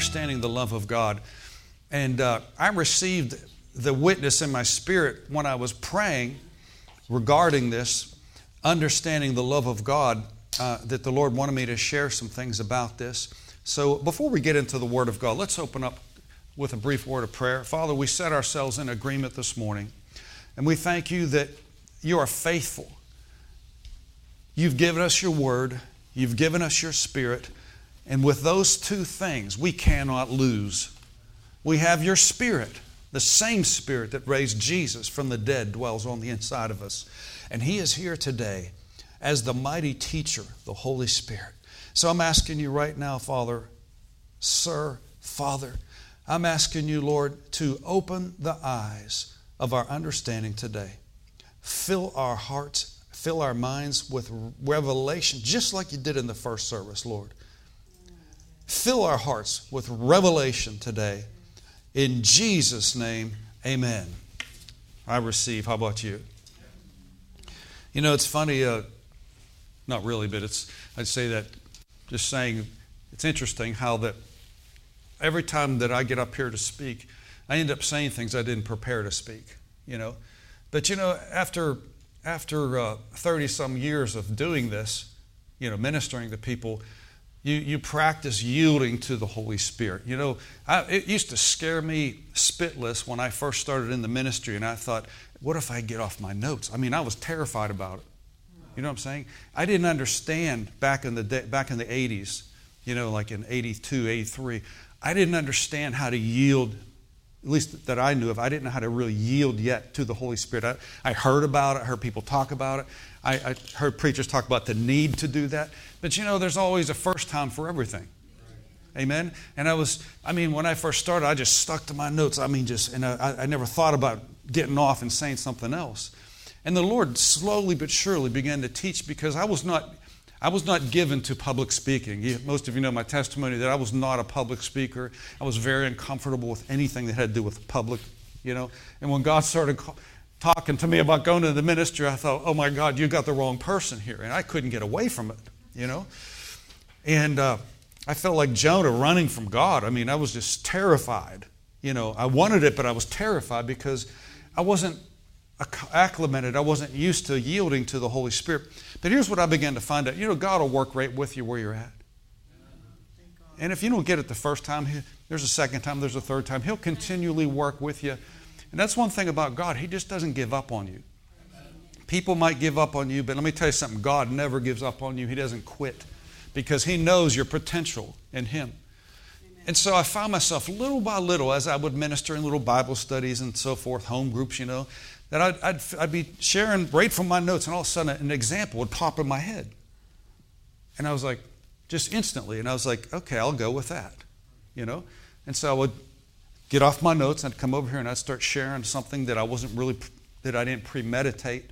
understanding the love of God. And I received the witness in my spirit when I was praying regarding this, understanding the love of God, that the Lord wanted me to share some things about this. So before we get into the Word of God, let's open up with a brief word of prayer. Father, we set ourselves in agreement this morning, and we thank you that you are faithful. You've given us your Word. You've given us your Spirit. And with those two things, we cannot lose. We have your Spirit. The same Spirit that raised Jesus from the dead dwells on the inside of us. And He is here today as the mighty teacher, the Holy Spirit. So I'm asking you right now, Father, I'm asking you, Lord, to open the eyes of our understanding today. Fill our hearts, fill our minds with revelation, just like you did in the first service, Lord. Fill our hearts with revelation today. In Jesus' name, amen. I receive. How about you? You know, it's funny, not really, but I'd say that just saying, it's interesting how that every time that I get up here to speak, I end up saying things I didn't prepare to speak, you know. But, you know, after 30-some years of doing this, you know, ministering to people, You practice yielding to the Holy Spirit. You know, it used to scare me spitless when I first started in the ministry, and I thought, what if I get off my notes? I mean, I was terrified about it. You know what I'm saying? I didn't understand back in the 80s, you know, like in 82, 83. I didn't understand how to yield, at least that I knew of. I didn't know how to really yield yet to the Holy Spirit. I heard about it. I heard people talk about it. I heard preachers talk about the need to do that. But you know, there's always a first time for everything. Amen? And when I first started, I just stuck to my notes. I never thought about getting off and saying something else. And the Lord slowly but surely began to teach, because I was not given to public speaking. Most of you know my testimony that I was not a public speaker. I was very uncomfortable with anything that had to do with the public, you know. And when God started talking to me about going to the ministry, I thought, oh my God, you got the wrong person here. And I couldn't get away from it, you know. And I felt like Jonah running from God. I mean, I was just terrified. You know, I wanted it, but I was terrified because I wasn't acclimated. I wasn't used to yielding to the Holy Spirit. But here's what I began to find out. You know, God will work right with you where you're at. And if you don't get it the first time, there's a second time, there's a third time. He'll continually work with you. And that's one thing about God. He just doesn't give up on you. People might give up on you, but let me tell you something. God never gives up on you. He doesn't quit, because He knows your potential in Him. Amen. And so I found myself little by little, as I would minister in little Bible studies and so forth, home groups, you know, that I'd be sharing right from my notes, and all of a sudden an example would pop in my head. And I was like, just instantly. And I was like, okay, I'll go with that, you know. And so I would get off my notes, and I'd come over here and I'd start sharing something that that I didn't premeditate.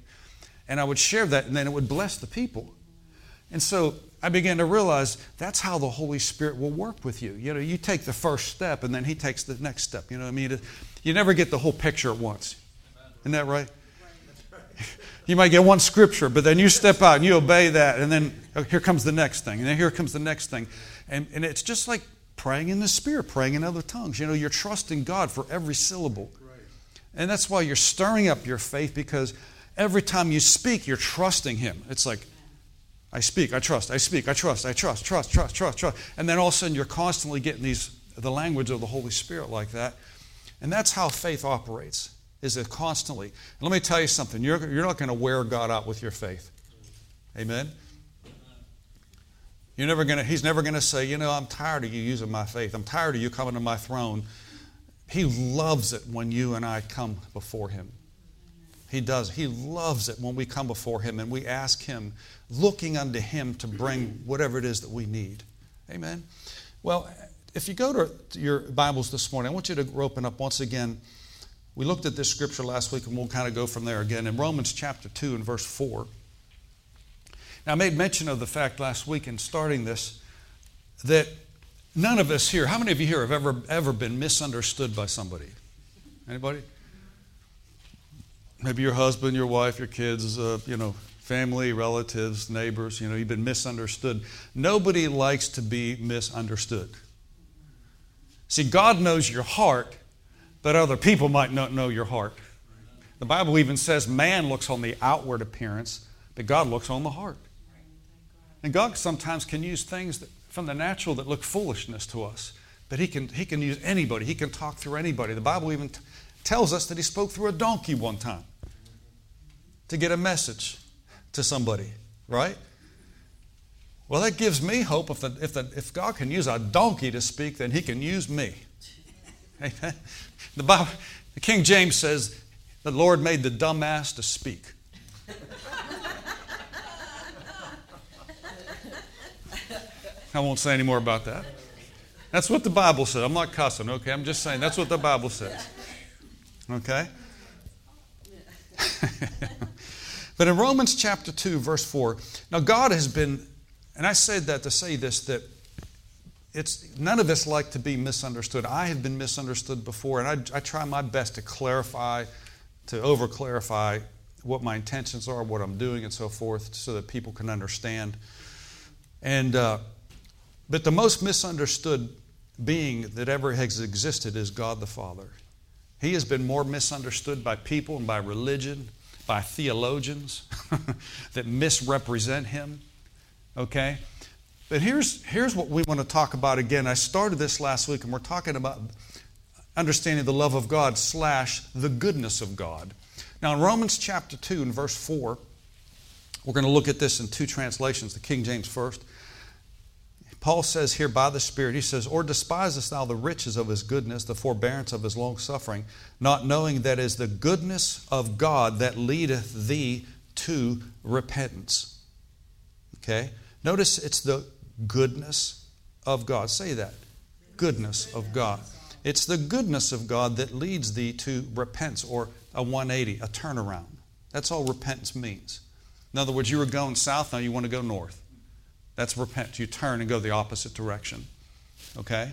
And I would share that, and then it would bless the people. And so I began to realize that's how the Holy Spirit will work with you. You know, you take the first step, and then He takes the next step. You know what I mean? You never get the whole picture at once. Isn't that right? You might get one scripture, but then you step out and you obey that, and then here comes the next thing, and then here comes the next thing. And it's just like praying in the Spirit, praying in other tongues. You know, you're trusting God for every syllable. And that's why you're stirring up your faith, because every time you speak, you're trusting Him. It's like, I speak, I trust, I speak, I trust, I trust. And then all of a sudden you're constantly getting the language of the Holy Spirit like that. And that's how faith operates, is it constantly. And let me tell you something, you're not going to wear God out with your faith. Amen? He's never going to say, you know, I'm tired of you using my faith. I'm tired of you coming to my throne. He loves it when you and I come before Him. He does. He loves it when we come before Him and we ask Him, looking unto Him to bring whatever it is that we need. Amen? Well, if you go to your Bibles this morning, I want you to open up once again. We looked at this scripture last week, and we'll kind of go from there again. In Romans chapter 2 and verse 4. Now, I made mention of the fact last week in starting this that none of us here, how many of you here have ever been misunderstood by somebody? Anybody? Maybe your husband, your wife, your kids, you know, family, relatives, neighbors, you know, you've been misunderstood. Nobody likes to be misunderstood. See, God knows your heart, but other people might not know your heart. The Bible even says man looks on the outward appearance, but God looks on the heart. And God sometimes can use things that, from the natural that look foolishness to us. But He can use anybody. He can talk through anybody. The Bible even tells us that He spoke through a donkey one time to get a message to somebody, right? Well, that gives me hope. If God can use a donkey to speak, then He can use me. Amen. The Bible, the King James says, the Lord made the dumb ass to speak. I won't say any more about that. That's what the Bible says. I'm not cussing, okay? I'm just saying that's what the Bible says. Okay? But in Romans chapter 2, verse 4, now God has been, and I said that to say this, that it's none of us like to be misunderstood. I have been misunderstood before, and I try my best to clarify, to over-clarify what my intentions are, what I'm doing, and so forth, so that people can understand. And but the most misunderstood being that ever has existed is God the Father. He has been more misunderstood by people and by religion, by theologians that misrepresent Him, okay? But here's what we want to talk about again. I started this last week, and we're talking about understanding the love of God / the goodness of God. Now, in Romans chapter 2 and verse 4, we're going to look at this in two translations, the King James first. Paul says here by the Spirit, he says, or despisest thou the riches of His goodness, the forbearance of His longsuffering, not knowing that it is the goodness of God that leadeth thee to repentance. Okay? Notice it's the goodness of God. Say that. Goodness of God. It's the goodness of God that leads thee to repentance, or a 180, a turnaround. That's all repentance means. In other words, you were going south, now you want to go north. That's repent. You turn and go the opposite direction. Okay?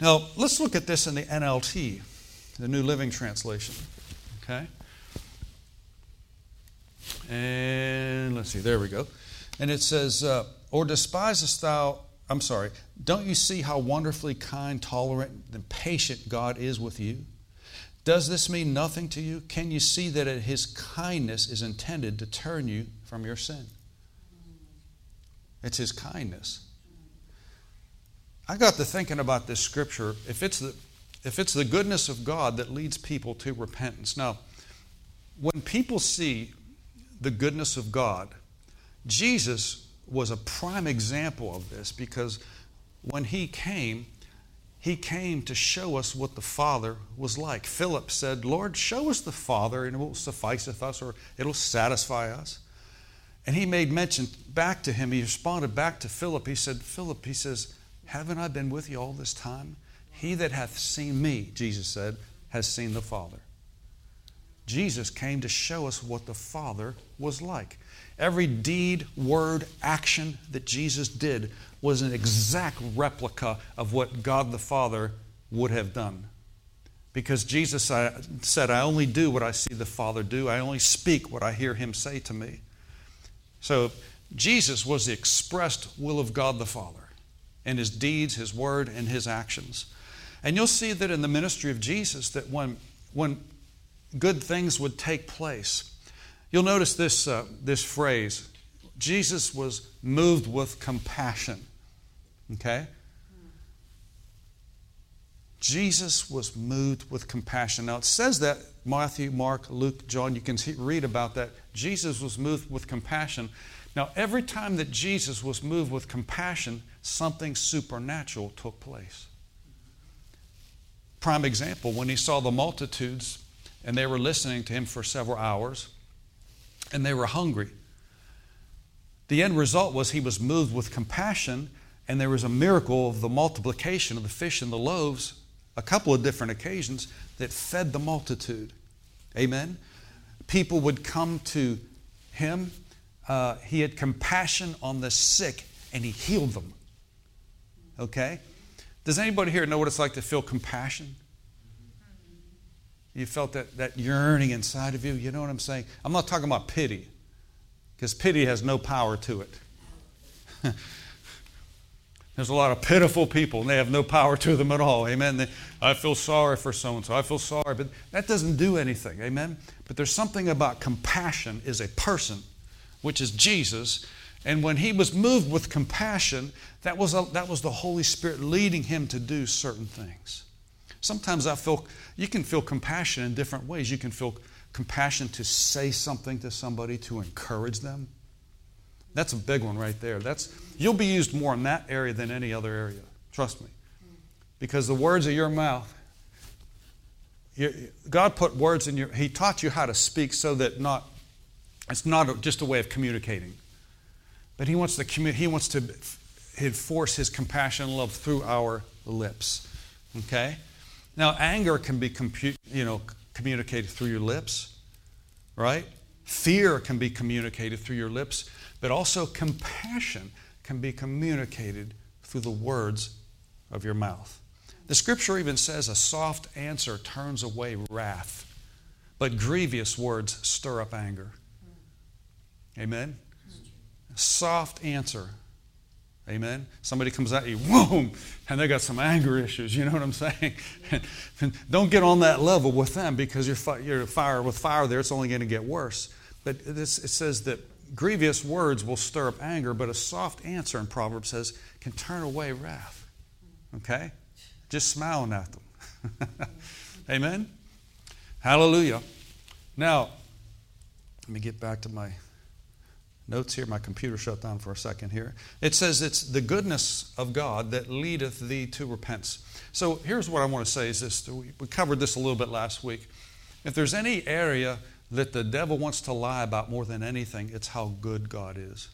Now, let's look at this in the NLT, the New Living Translation. Okay? And let's see, there we go. And it says, or despisest thou, I'm sorry, don't you see how wonderfully kind, tolerant, and patient God is with you? Does this mean nothing to you? Can you see that His kindness is intended to turn you from your sin? It's His kindness. I got to thinking about this scripture. If it's the goodness of God that leads people to repentance. Now, when people see the goodness of God, Jesus was a prime example of this, because when He came to show us what the Father was like. Philip said, Lord, show us the Father, and it will sufficeth us, or it will satisfy us. And he made mention back to him. He responded back to Philip. He said, Philip, he says, haven't I been with you all this time? He that hath seen me, Jesus said, has seen the Father. Jesus came to show us what the Father was like. Every deed, word, action that Jesus did was an exact replica of what God the Father would have done. Because Jesus said, I only do what I see the Father do. I only speak what I hear Him say to me. So Jesus was the expressed will of God the Father in His deeds, His word, and His actions. And you'll see that in the ministry of Jesus, that when good things would take place, you'll notice this phrase, Jesus was moved with compassion. Okay? Jesus was moved with compassion. Now it says that Matthew, Mark, Luke, John, you can read about that. Jesus was moved with compassion. Now every time that Jesus was moved with compassion, something supernatural took place. Prime example, when He saw the multitudes and they were listening to Him for several hours and they were hungry. The end result was He was moved with compassion, and there was a miracle of the multiplication of the fish and the loaves, a couple of different occasions that fed the multitude. Amen? People would come to Him. He had compassion on the sick, and He healed them. Okay? Does anybody here know what it's like to feel compassion? You felt that yearning inside of you. You know what I'm saying? I'm not talking about pity, because pity has no power to it. There's a lot of pitiful people, and they have no power to them at all. Amen. I feel sorry for so-and-so. I feel sorry. But that doesn't do anything. Amen. But there's something about compassion is a person, which is Jesus. And when he was moved with compassion, that was the Holy Spirit leading him to do certain things. Sometimes you can feel compassion in different ways. You can feel compassion to say something to somebody, to encourage them. That's a big one right there. You'll be used more in that area than any other area. Trust me. Because the words of your mouth, God put words in your... He taught you how to speak so that it's not just a way of communicating. But He wants to enforce His compassion and love through our lips. Okay? Now, anger can be communicated through your lips. Right? Fear can be communicated through your lips. But also compassion can be communicated through the words of your mouth. The Scripture even says a soft answer turns away wrath, but grievous words stir up anger. Amen? Soft answer. Amen? Somebody comes at you, whoom, and they got some anger issues. You know what I'm saying? Don't get on that level with them because you're fire with fire there. It's only going to get worse. But it says that grievous words will stir up anger, but a soft answer in Proverbs says can turn away wrath. Okay? Just smiling at them. Amen? Hallelujah. Now, let me get back to my notes here. My computer shut down for a second here. It says it's the goodness of God that leadeth thee to repentance. So here's what I want to say is this. We covered this a little bit last week. If there's any area that the devil wants to lie about more than anything, it's how good God is.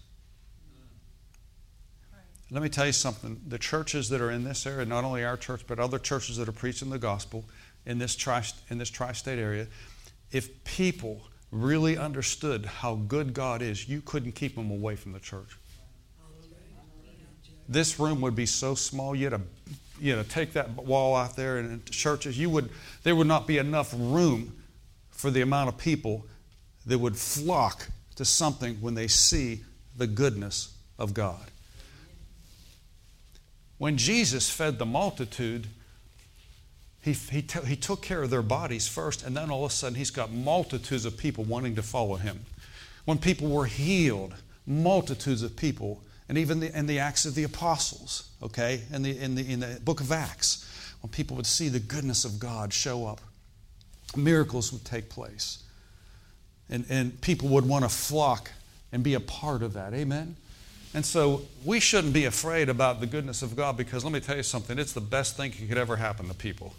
Let me tell you something. The churches that are in this area, not only our church, but other churches that are preaching the gospel in this tri-state area, if people really understood how good God is, you couldn't keep them away from the church. This room would be so small, you had to take that wall out there, and churches, there would not be enough room for the amount of people that would flock to something when they see the goodness of God. When Jesus fed the multitude, he took care of their bodies first, and then all of a sudden he's got multitudes of people wanting to follow him. When people were healed, multitudes of people, and even in the Acts of the Apostles, okay, in the book of Acts, when people would see the goodness of God show up, miracles would take place. And people would want to flock and be a part of that. Amen? And so we shouldn't be afraid about the goodness of God because let me tell you something. It's the best thing that could ever happen to people.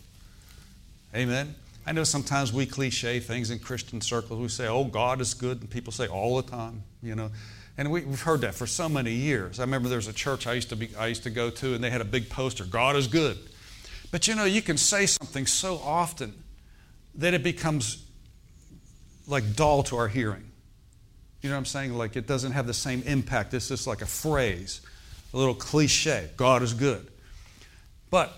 Amen? I know sometimes we cliche things in Christian circles. We say, oh, God is good. And people say all the time, you know. And we've heard that for so many years. I remember there was a church I used to go to and they had a big poster, God is good. But, you know, you can say something so often that it becomes like dull to our hearing. You know what I'm saying? Like it doesn't have the same impact. It's just like a phrase, a little cliche. God is good. But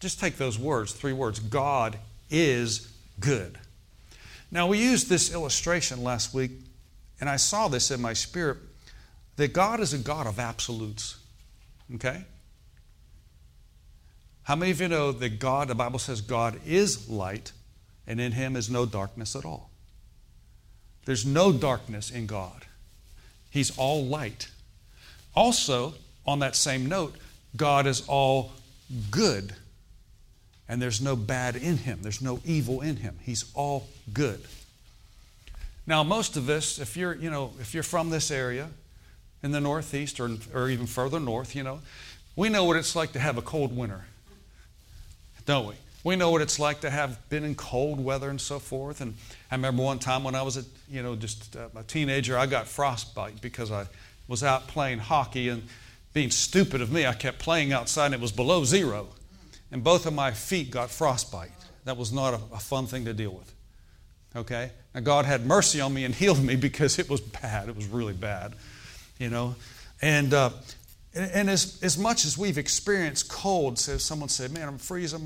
just take those words, 3 words. God is good. Now we used this illustration last week, and I saw this in my spirit, that God is a God of absolutes. Okay? How many of you know that God, the Bible says God is light, and in Him is no darkness at all. There's no darkness in God. He's all light. Also, on that same note, God is all good. And there's no bad in Him. There's no evil in Him. He's all good. Now, most of us, if you're from this area, in the Northeast or even further north, you know, we know what it's like to have a cold winter, don't we? We know what it's like to have been in cold weather and so forth. And I remember one time when I was a teenager, I got frostbite because I was out playing hockey. And being stupid of me, I kept playing outside and it was below 0. And both of my feet got frostbite. That was not a fun thing to deal with. Okay? Now God had mercy on me and healed me because it was bad. It was really bad. You know? And as much as we've experienced cold, so someone said, man, I'm freezing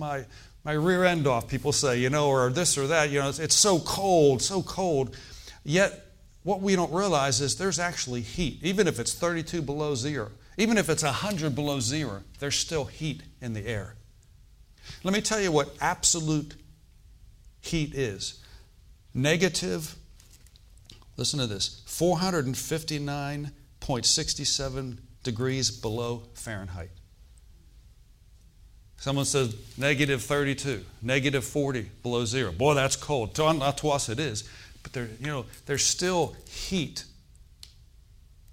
my rear end off, people say, you know, or this or that, you know, it's so cold. Yet, what we don't realize is there's actually heat. Even if it's 32 below 0, Even if it's 100 below zero, there's still heat in the air. Let me tell you what absolute heat is. Negative, listen to this, 459.67 degrees below Fahrenheit. Someone says negative 32, negative 40 below zero. Boy, that's cold. To us it is. But there, there's still heat.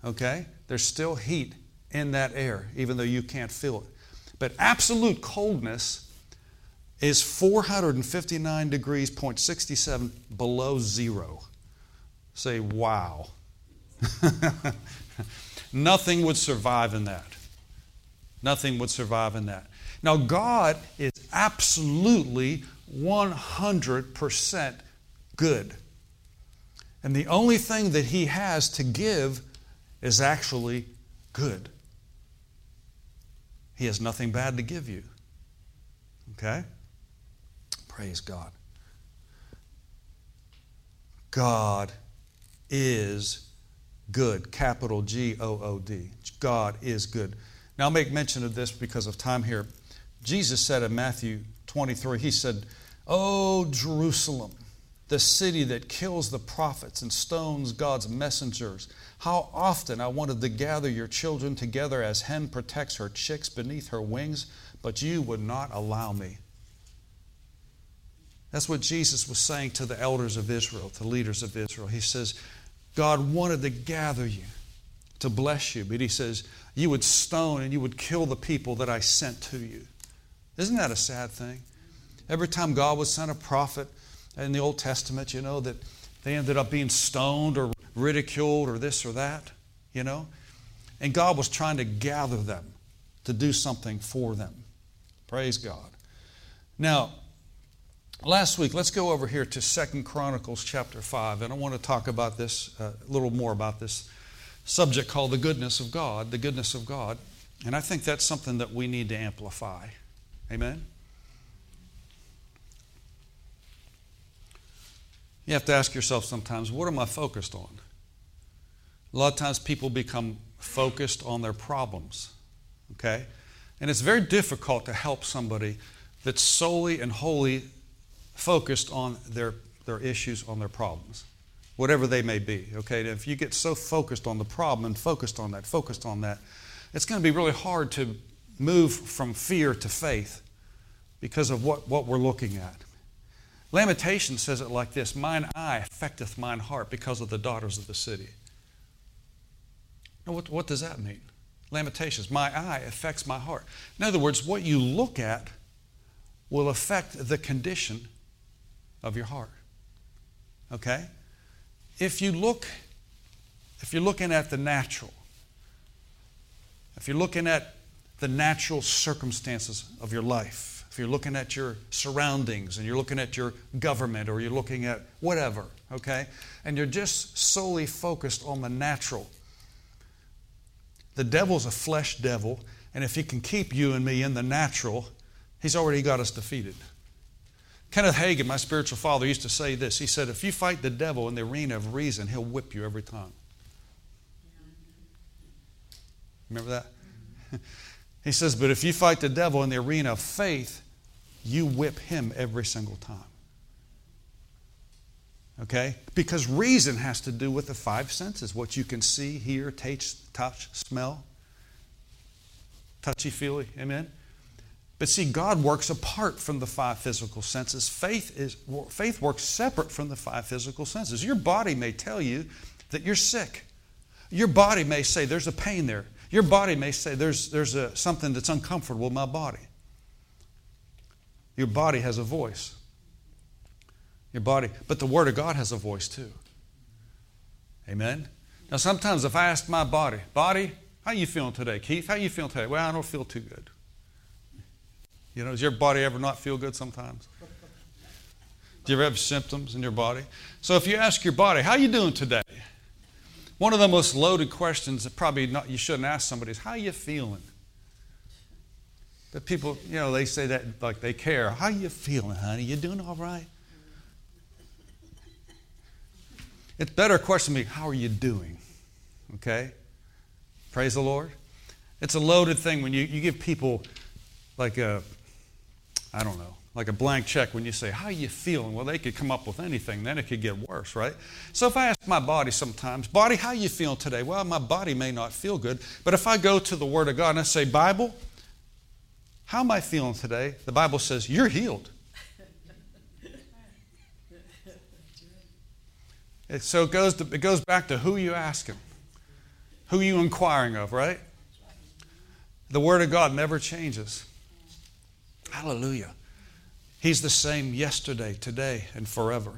Okay? There's still heat in that air, even though you can't feel it. But absolute coldness is 459.67 degrees below zero. Say, wow. Nothing would survive in that. Nothing would survive in that. Now, God is absolutely 100% good. And the only thing that He has to give is actually good. He has nothing bad to give you. Okay? Praise God. God is good. Capital G-O-O-D. God is good. Now, I'll make mention of this because of time here. Jesus said in Matthew 23, He said, "Oh, Jerusalem, the city that kills the prophets and stones God's messengers. How often I wanted to gather your children together as hen protects her chicks beneath her wings, but you would not allow me." That's what Jesus was saying to the elders of Israel, to the leaders of Israel. He says, God wanted to gather you, to bless you, but He says, you would stone and you would kill the people that I sent to you. Isn't that a sad thing? Every time God would send a prophet, in the Old Testament, that they ended up being stoned or ridiculed or this or that, And God was trying to gather them to do something for them. Praise God. Now, last week, let's go over here to 2 Chronicles chapter 5. And I want to talk about this, a little more about this subject called the goodness of God, the goodness of God. And I think that's something that we need to amplify. Amen? You have to ask yourself sometimes, what am I focused on? A lot of times people become focused on their problems, okay? And it's very difficult to help somebody that's solely and wholly focused on their issues, on their problems, whatever they may be, okay? If you get so focused on the problem and focused on that, it's going to be really hard to move from fear to faith because of what we're looking at. Lamentations says it like this, "Mine eye affecteth mine heart because of the daughters of the city." Now what does that mean? Lamentations, my eye affects my heart. In other words, what you look at will affect the condition of your heart. Okay? If you're looking at the natural, if you're looking at the natural circumstances of your life, if you're looking at your surroundings and you're looking at your government or you're looking at whatever, okay? And you're just solely focused on the natural. The devil's a flesh devil, and if he can keep you and me in the natural, he's already got us defeated. Kenneth Hagin, my spiritual father, used to say this. He said, if you fight the devil in the arena of reason, he'll whip you every time. Remember that? He says, but if you fight the devil in the arena of faith, you whip him every single time. Okay? Because reason has to do with the five senses, what you can see, hear, taste, touch, smell. Touchy-feely, amen? But see, God works apart from the five physical senses. Faith works separate from the five physical senses. Your body may tell you that you're sick. Your body may say there's a pain there. Your body may say, there's something that's uncomfortable in my body. Your body has a voice. Your body, but the Word of God has a voice too. Amen? Now sometimes if I ask my body, how you feeling today, Keith? How you feeling today? Well, I don't feel too good. Does your body ever not feel good sometimes? Do you ever have symptoms in your body? So if you ask your body, how you doing today? One of the most loaded questions that probably you shouldn't ask somebody is, how are you feeling? But people, they say that like they care. How are you feeling, honey? You doing all right? It's better question to me, how are you doing? Okay? Praise the Lord. It's a loaded thing when you give people like a, I don't know, like a blank check when you say, how are you feeling? Well, they could come up with anything. Then it could get worse, right? So if I ask my body sometimes, body, how are you feeling today? Well, my body may not feel good. But if I go to the Word of God and I say, Bible, how am I feeling today? The Bible says, you're healed. So it goes back to who you asking, who you inquiring of, right? The Word of God never changes. Hallelujah. He's the same yesterday, today, and forever.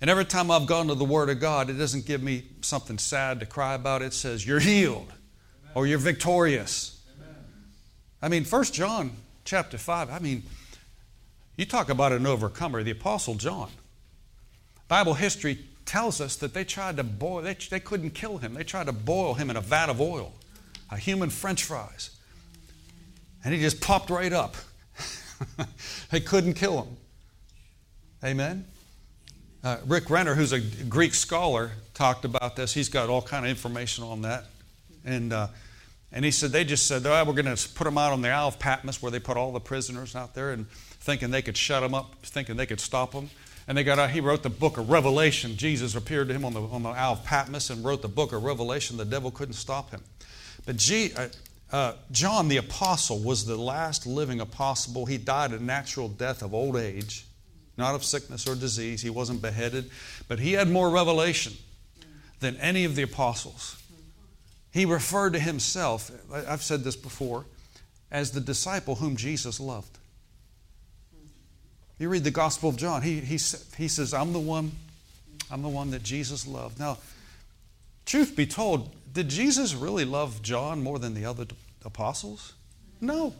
And every time I've gone to the Word of God, it doesn't give me something sad to cry about. It says, you're healed. Amen. Or you're victorious. Amen. I mean, 1 John chapter 5, I mean, you talk about an overcomer, the Apostle John. Bible history tells us that they tried to boil, they couldn't kill him. They tried to boil him in a vat of oil, a human French fries. And he just popped right up. They couldn't kill him. Amen? Rick Renner, who's a Greek scholar, talked about this. He's got all kind of information on that. And he said, they just said, oh, we're going to put him out on the Isle of Patmos where they put all the prisoners out there and thinking they could shut him up, thinking they could stop him. And they got out, he wrote the book of Revelation. Jesus appeared to him on the Isle of Patmos and wrote the book of Revelation. The devil couldn't stop him. But John the Apostle was the last living apostle. He died a natural death of old age, not of sickness or disease. He wasn't beheaded, but he had more revelation than any of the apostles. He referred to himself, I've said this before, as the disciple whom Jesus loved. You read the Gospel of John. He says, I'm the one that Jesus loved. Now, truth be told, did Jesus really love John more than the other apostles? No.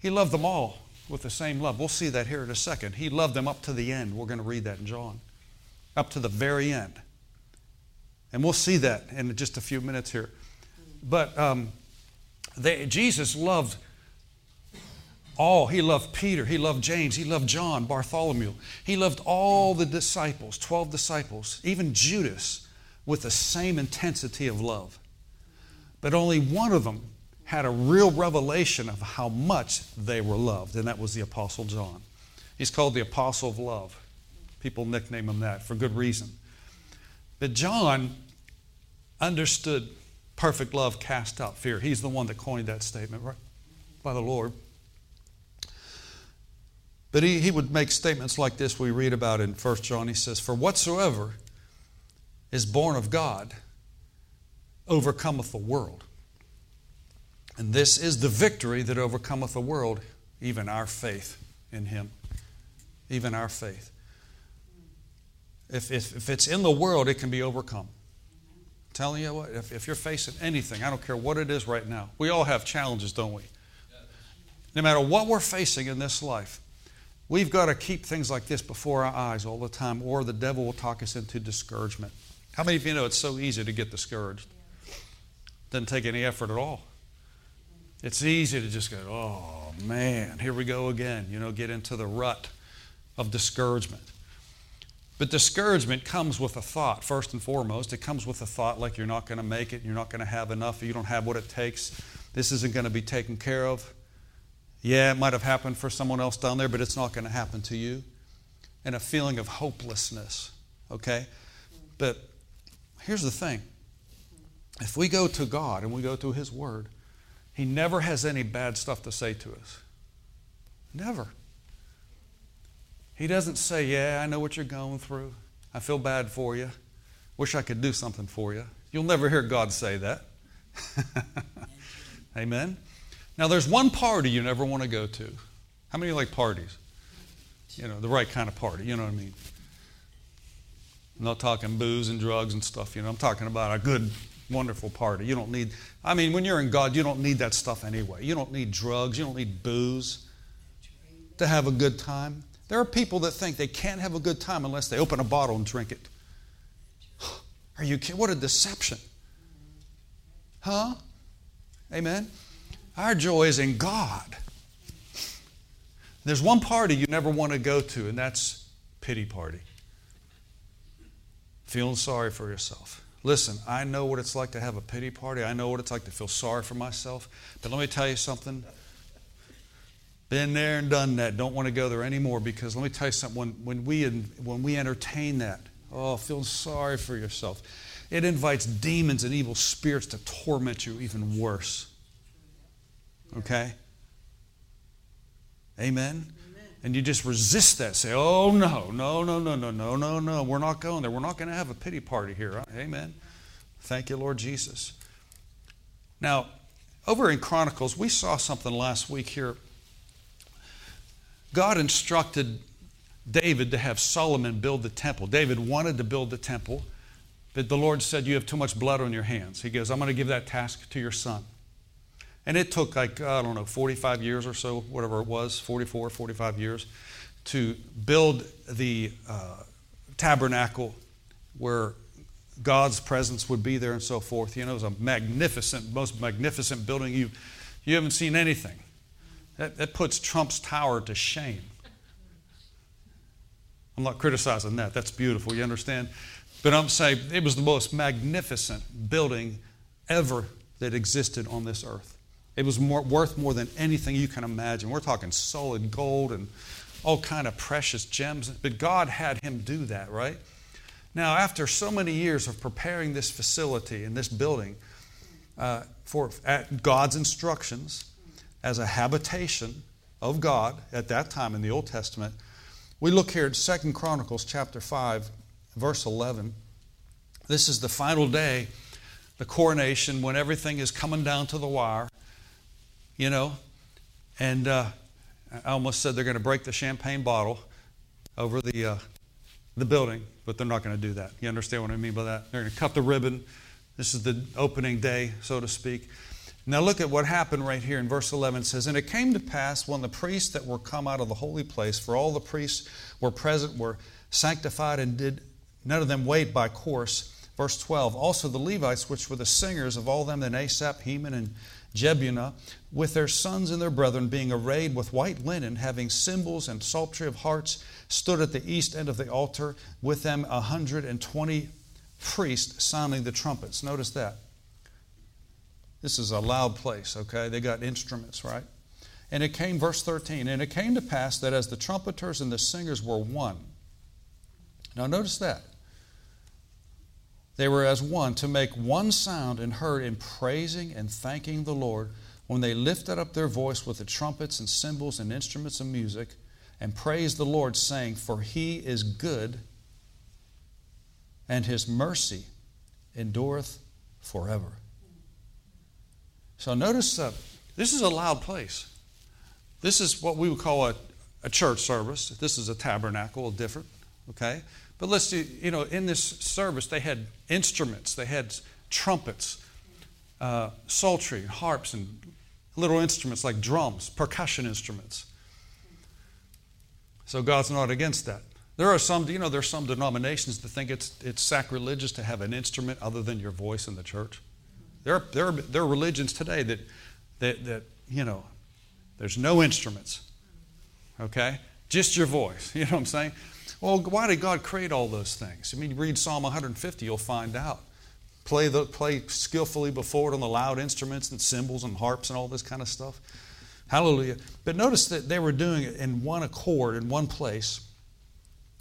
He loved them all with the same love. We'll see that here in a second. He loved them up to the end. We're going to read that in John. Up to the very end. And we'll see that in just a few minutes here. But Jesus loved all. He loved Peter. He loved James. He loved John, Bartholomew. He loved all the disciples, 12 disciples, even Judas, with the same intensity of love. But only one of them had a real revelation of how much they were loved, and that was the Apostle John. He's called the Apostle of Love. People nickname him that for good reason. But John understood perfect love cast out fear. He's the one that coined that statement, right? By the Lord. But he would make statements like this we read about in 1 John. He says, for whatsoever is born of God overcometh the world. And this is the victory that overcometh the world, even our faith in Him. Even our faith. If it's in the world, it can be overcome. I'm telling you what, if you're facing anything, I don't care what it is right now. We all have challenges, don't we? No matter what we're facing in this life, we've got to keep things like this before our eyes all the time, or the devil will talk us into discouragement. How many of you know it's so easy to get discouraged? Doesn't take any effort at all. It's easy to just go, oh man, here we go again. You know, get into the rut of discouragement. But discouragement comes with a thought, first and foremost. It comes with a thought like you're not going to make it, you're not going to have enough, you don't have what it takes, this isn't going to be taken care of. Yeah, it might have happened for someone else down there, but it's not going to happen to you. And a feeling of hopelessness, okay? But here's the thing. If we go to God and we go to His Word, He never has any bad stuff to say to us. Never. He doesn't say, yeah, I know what you're going through. I feel bad for you. Wish I could do something for you. You'll never hear God say that. Amen. Now, there's one party you never want to go to. How many like parties? You know, the right kind of party, you know what I mean? I'm not talking booze and drugs and stuff, you know. I'm talking about a good, wonderful party. You don't need, I mean, when you're in God, you don't need that stuff anyway. You don't need drugs. You don't need booze to have a good time. There are people that think they can't have a good time unless they open a bottle and drink it. Are you kidding? What a deception. Huh? Amen? Our joy is in God. There's one party you never want to go to, and that's pity party. Feeling sorry for yourself. Listen, I know what it's like to have a pity party. I know what it's like to feel sorry for myself. But let me tell you something. Been there and done that. Don't want to go there anymore, because let me tell you something. When we entertain that, oh, feeling sorry for yourself, it invites demons and evil spirits to torment you even worse. Okay? Amen? And you just resist that. Say, oh, no. We're not going there. We're not going to have a pity party here. Amen. Thank you, Lord Jesus. Now, over in Chronicles, we saw something last week here. God instructed David to have Solomon build the temple. David wanted to build the temple, but the Lord said, you have too much blood on your hands. He goes, I'm going to give that task to your son. And it took 45 years or so, whatever it was, 44, 45 years, to build the tabernacle where God's presence would be there and so forth. You know, it was a magnificent, most magnificent building. You haven't seen anything. That puts Trump's Tower to shame. I'm not criticizing that. That's beautiful, you understand? But I'm saying it was the most magnificent building ever that existed on this earth. It was worth more than anything you can imagine. We're talking solid gold and all kind of precious gems. But God had him do that, right? Now, after so many years of preparing this facility and this building at God's instructions as a habitation of God at that time in the Old Testament, we look here at 2 Chronicles chapter 5, verse 11. This is the final day, the coronation, when everything is coming down to the wire. You know, and I almost said they're going to break the champagne bottle over the building, but they're not going to do that. You understand what I mean by that? They're going to cut the ribbon. This is the opening day, so to speak. Now look at what happened right here in verse 11. It says, and it came to pass when the priests that were come out of the holy place, for all the priests were present, were sanctified, and did none of them wait by course. Verse 12, also the Levites, which were the singers of all them, then Asaph, Heman, and Jebunah, with their sons and their brethren, being arrayed with white linen, having cymbals and psaltery of harps, stood at the east end of the altar, with them 120 priests sounding the trumpets. Notice that. This is a loud place, okay? They got instruments, right? And it came, verse 13, and it came to pass that as the trumpeters and the singers were one. Now notice that. They were as one to make one sound and heard in praising and thanking the Lord when they lifted up their voice with the trumpets and cymbals and instruments of music and praised the Lord, saying, for He is good and His mercy endureth forever. So notice that this is a loud place. This is what we would call a church service. This is a tabernacle, different, okay? But let's see, you know, in this service, they had instruments, they had trumpets, psaltery, and harps, and little instruments like drums, percussion instruments. So God's not against that. There are some denominations that think it's sacrilegious to have an instrument other than your voice in the church. There are religions today that there's no instruments, okay? Just your voice, you know what I'm saying? Well, why did God create all those things? I mean, read Psalm 150, you'll find out. Play skillfully before it on the loud instruments and cymbals and harps and all this kind of stuff. Hallelujah. But notice that they were doing it in one accord, in one place.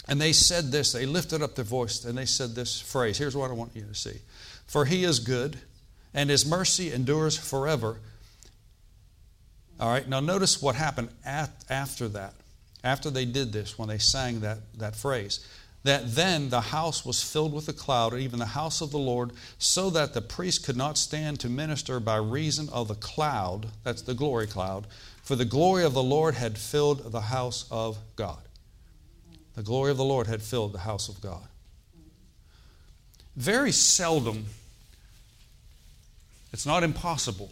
And they said this, they lifted up their voice and they said this phrase. Here's what I want you to see. For He is good, and His mercy endures forever. All right, now notice what happened after that. After they did this, when they sang that phrase, that then the house was filled with a cloud, even the house of the Lord, so that the priest could not stand to minister by reason of the cloud, that's the glory cloud, for the glory of the Lord had filled the house of God. The glory of the Lord had filled the house of God. Very seldom, it's not impossible,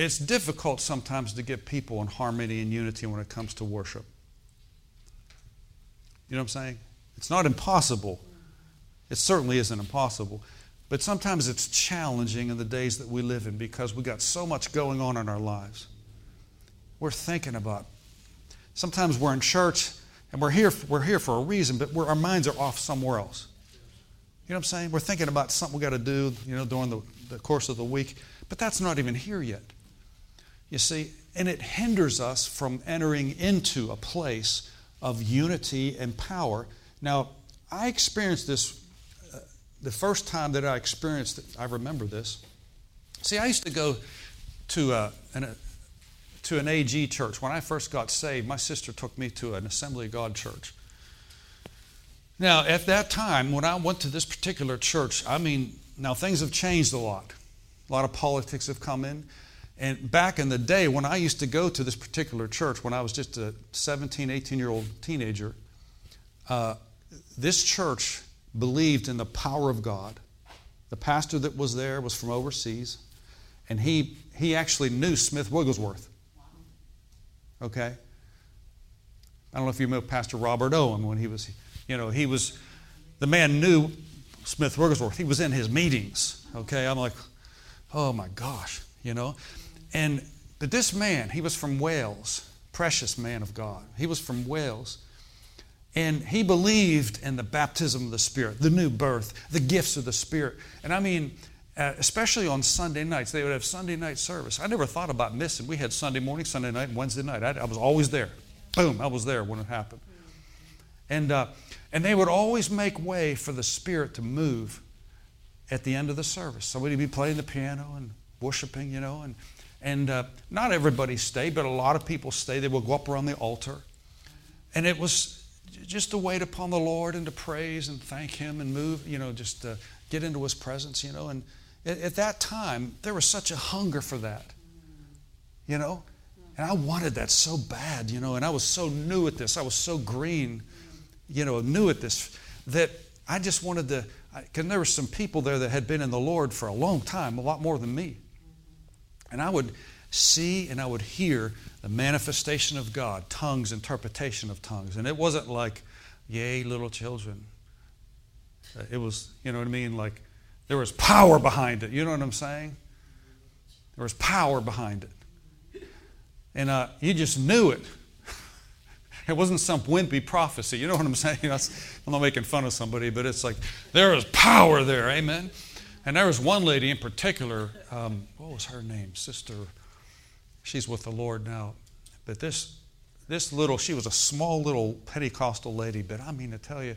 it's difficult sometimes to get people in harmony and unity when it comes to worship. You know what I'm saying? It's not impossible. It certainly isn't impossible. But sometimes it's challenging in the days that we live in because we got so much going on in our lives. We're thinking about. Sometimes we're in church and we're here for a reason, but our minds are off somewhere else. You know what I'm saying? We're thinking about something we got to do, during the course of the week, but that's not even here yet. You see, and it hinders us from entering into a place of unity and power. Now, I experienced this the first time that I experienced it. I remember this. See, I used to go to an AG church. When I first got saved, my sister took me to an Assembly of God church. Now, at that time, when I went to this particular church, now things have changed a lot. A lot of politics have come in. And back in the day, when I used to go to this particular church, when I was just a 17, 18-year-old teenager, this church believed in the power of God. The pastor that was there was from overseas, and he actually knew Smith Wigglesworth. Okay? I don't know if you know Pastor Robert Owen when the man knew Smith Wigglesworth. He was in his meetings. Okay? I'm like, oh my gosh, But this man, he was from Wales, precious man of God. He was from Wales. And he believed in the baptism of the Spirit, the new birth, the gifts of the Spirit. And especially on Sunday nights, they would have Sunday night service. I never thought about missing. We had Sunday morning, Sunday night, and Wednesday night. I was always there. Boom, I was there when it happened. And they would always make way for the Spirit to move at the end of the service. Somebody would be playing the piano and worshiping, and not everybody stayed, but a lot of people stayed. They would go up around the altar. And it was just to wait upon the Lord and to praise and thank Him and move, just to get into His presence, And at that time, there was such a hunger for that, And I wanted that so bad, And I was so new at this. I was so green, new at this, that I just wanted to, because there were some people there that had been in the Lord for a long time, a lot more than me. And I would see and I would hear the manifestation of God, tongues, interpretation of tongues. And it wasn't like, yay, little children. It was, like there was power behind it. You know what I'm saying? There was power behind it. And you just knew it. It wasn't some wimpy prophecy. You know what I'm saying? I'm not making fun of somebody, but it's like there was power there. Amen. And there was one lady in particular, what was her name? Sister, she's with the Lord now. But she was a small little Pentecostal lady. But I mean to tell you,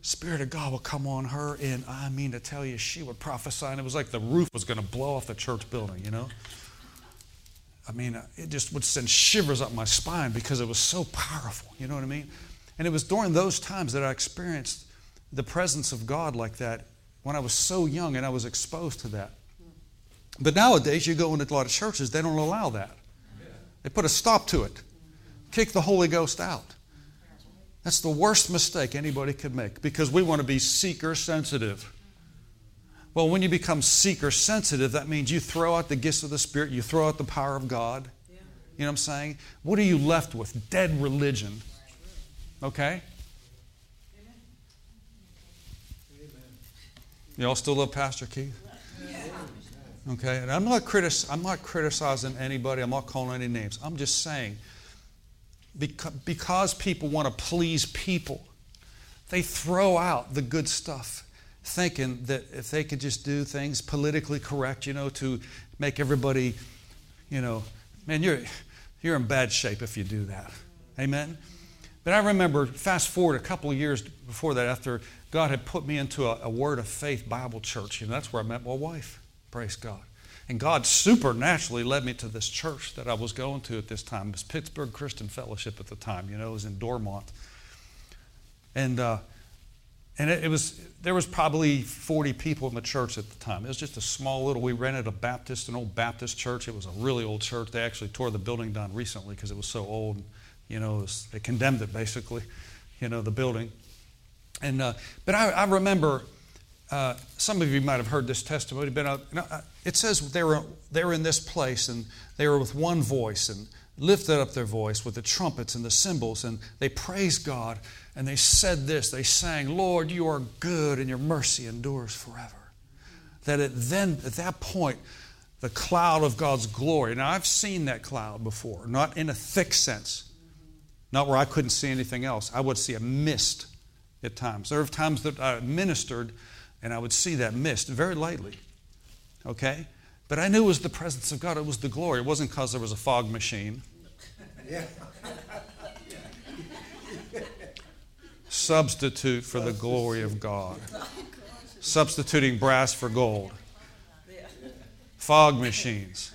Spirit of God would come on her. And I mean to tell you, she would prophesy. And it was like the roof was going to blow off the church building, it just would send shivers up my spine because it was so powerful. You know what I mean? And it was during those times that I experienced the presence of God like that. When I was so young and I was exposed to that. But nowadays, you go into a lot of churches, they don't allow that. They put a stop to it. Kick the Holy Ghost out. That's the worst mistake anybody could make because we want to be seeker-sensitive. Well, when you become seeker-sensitive, that means you throw out the gifts of the Spirit, you throw out the power of God. You know what I'm saying? What are you left with? Dead religion. Okay? Y'all still love Pastor Keith? Yeah. Okay, and I'm not criticizing anybody. I'm not calling any names. I'm just saying because people want to please people, they throw out the good stuff thinking that if they could just do things politically correct, to make everybody, man, you're in bad shape if you do that. Amen? But I remember, fast forward a couple of years before that, after God had put me into a Word of Faith Bible church. That's where I met my wife. Praise God. And God supernaturally led me to this church that I was going to at this time. It was Pittsburgh Christian Fellowship at the time. It was in Dormont. There was probably 40 people in the church at the time. It was just a small little, we rented an old Baptist church. It was a really old church. They actually tore the building down recently because it was so old. They condemned it basically, the building. But I remember, some of you might have heard this testimony, but it says they were in this place and they were with one voice and lifted up their voice with the trumpets and the cymbals and they praised God and they said this, they sang, Lord, you are good and your mercy endures forever. At that point, the cloud of God's glory, now I've seen that cloud before, not in a thick sense, not where I couldn't see anything else. I would see a mist. At times. There were times that I ministered and I would see that mist very lightly, okay? But I knew it was the presence of God. It was the glory. It wasn't because there was a fog machine. Yeah. Substitute for the glory of God. Substituting brass for gold. Fog machines.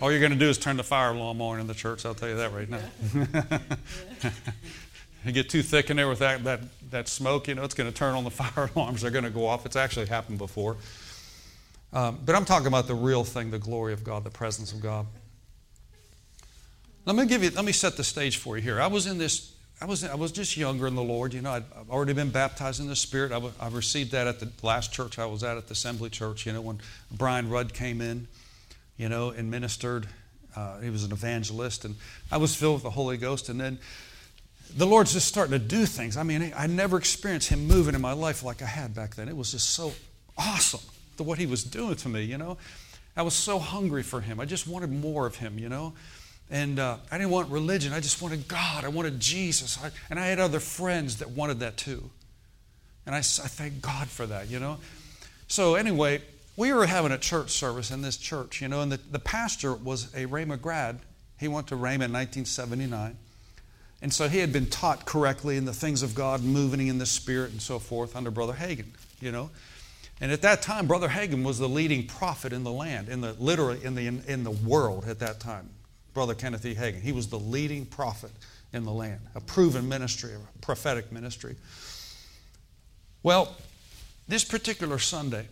All you're going to do is turn the fire alarm on in the church. I'll tell you that right now. You get too thick in there with that smoke, it's going to turn on the fire alarms. They're going to go off. It's actually happened before. But I'm talking about the real thing, the glory of God, the presence of God. Let me set the stage for you here. I was just younger in the Lord. I've already been baptized in the Spirit. I received that at the last church I was at the Assembly Church, when Brian Rudd came in, and ministered. He was an evangelist, and I was filled with the Holy Ghost, and then the Lord's just starting to do things. I mean, I never experienced Him moving in my life like I had back then. It was just so awesome, what He was doing to me, I was so hungry for Him. I just wanted more of Him, And I didn't want religion. I just wanted God. I wanted Jesus. And I had other friends that wanted that too. And I thank God for that, So anyway, we were having a church service in this church, and the pastor was a Rhema grad. He went to Rhema in 1979. And so he had been taught correctly in the things of God, moving in the Spirit and so forth under Brother Hagin, And at that time, Brother Hagin was the leading prophet in the land, literally in the world at that time. Brother Kenneth E. Hagin, he was the leading prophet in the land, a proven ministry, a prophetic ministry. Well, this particular Sunday,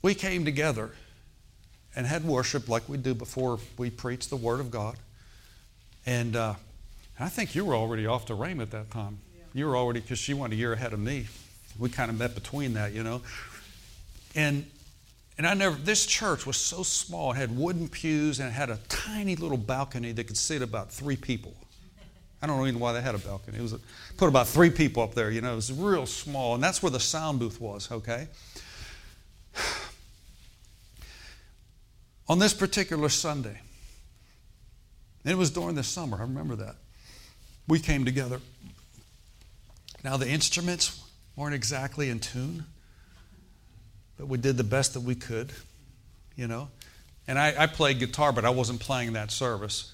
we came together and had worship like we do before we preach the Word of God. And I think you were already off to Rhema at that time. Yeah. You were already, because she went a year ahead of me. We kind of met between that, And this church was so small. It had wooden pews and it had a tiny little balcony that could sit about 3 people. I don't even know why they had a balcony. It was put about 3 people up there, It was real small. And that's where the sound booth was, okay? On this particular Sunday, it was during the summer, I remember that, we came together. Now the instruments weren't exactly in tune, but we did the best that we could, And I played guitar, but I wasn't playing that service,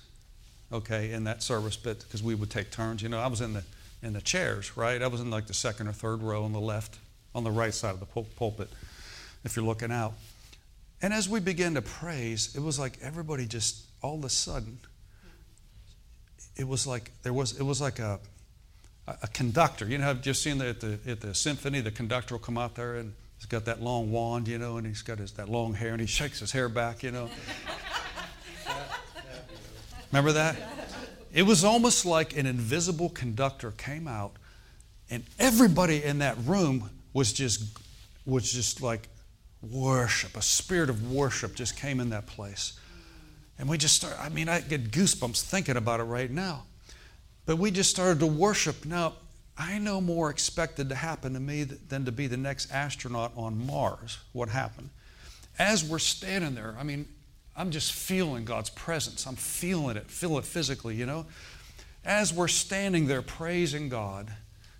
okay, in that service bit, because we would take turns. I was in the chairs, right? I was in like the second or third row on the left, on the right side of the pulpit, if you're looking out. And as we began to praise, it was like everybody just all of a sudden, it was like a conductor. I've just seen that at the symphony, the conductor will come out there and he's got that long wand, and he's got that long hair and he shakes his hair back, Remember that? It was almost like an invisible conductor came out and everybody in that room was just like worship. A spirit of worship just came in that place. And we just started, I get goosebumps thinking about it right now. But we just started to worship. Now, I know more expected to happen to me than to be the next astronaut on Mars, what happened. As we're standing there, I'm just feeling God's presence. I'm feeling it, feel it physically, As we're standing there praising God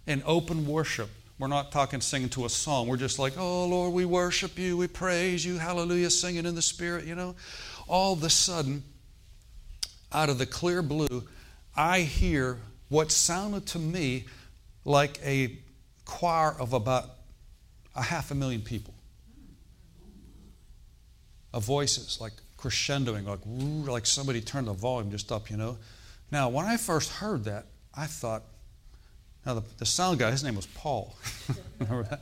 in open worship, we're not talking singing to a song. We're just like, oh, Lord, we worship you, we praise you, hallelujah, singing in the Spirit, All of a sudden, out of the clear blue, I hear what sounded to me like a choir of about 500,000 people. Of voices, like crescendoing, like somebody turned the volume just up, Now, when I first heard that, I thought, now the sound guy, his name was Paul. Remember that?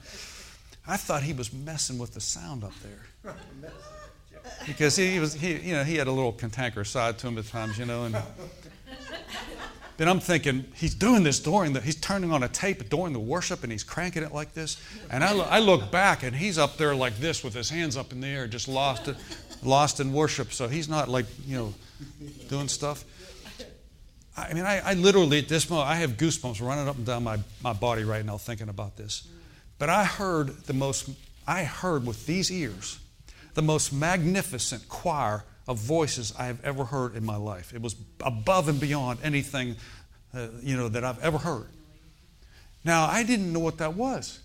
I thought he was messing with the sound up there. Because he had a little cantankerous side to him at times, And then I'm thinking he's doing this he's turning on a tape during the worship and he's cranking it like this. And I look back and he's up there like this with his hands up in the air, just lost in worship. So he's not like doing stuff. I literally at this moment I have goosebumps running up and down my body right now thinking about this. But I heard with these ears. The most magnificent choir of voices I have ever heard in my life. It was above and beyond anything that I've ever heard. Now, I didn't know what that was.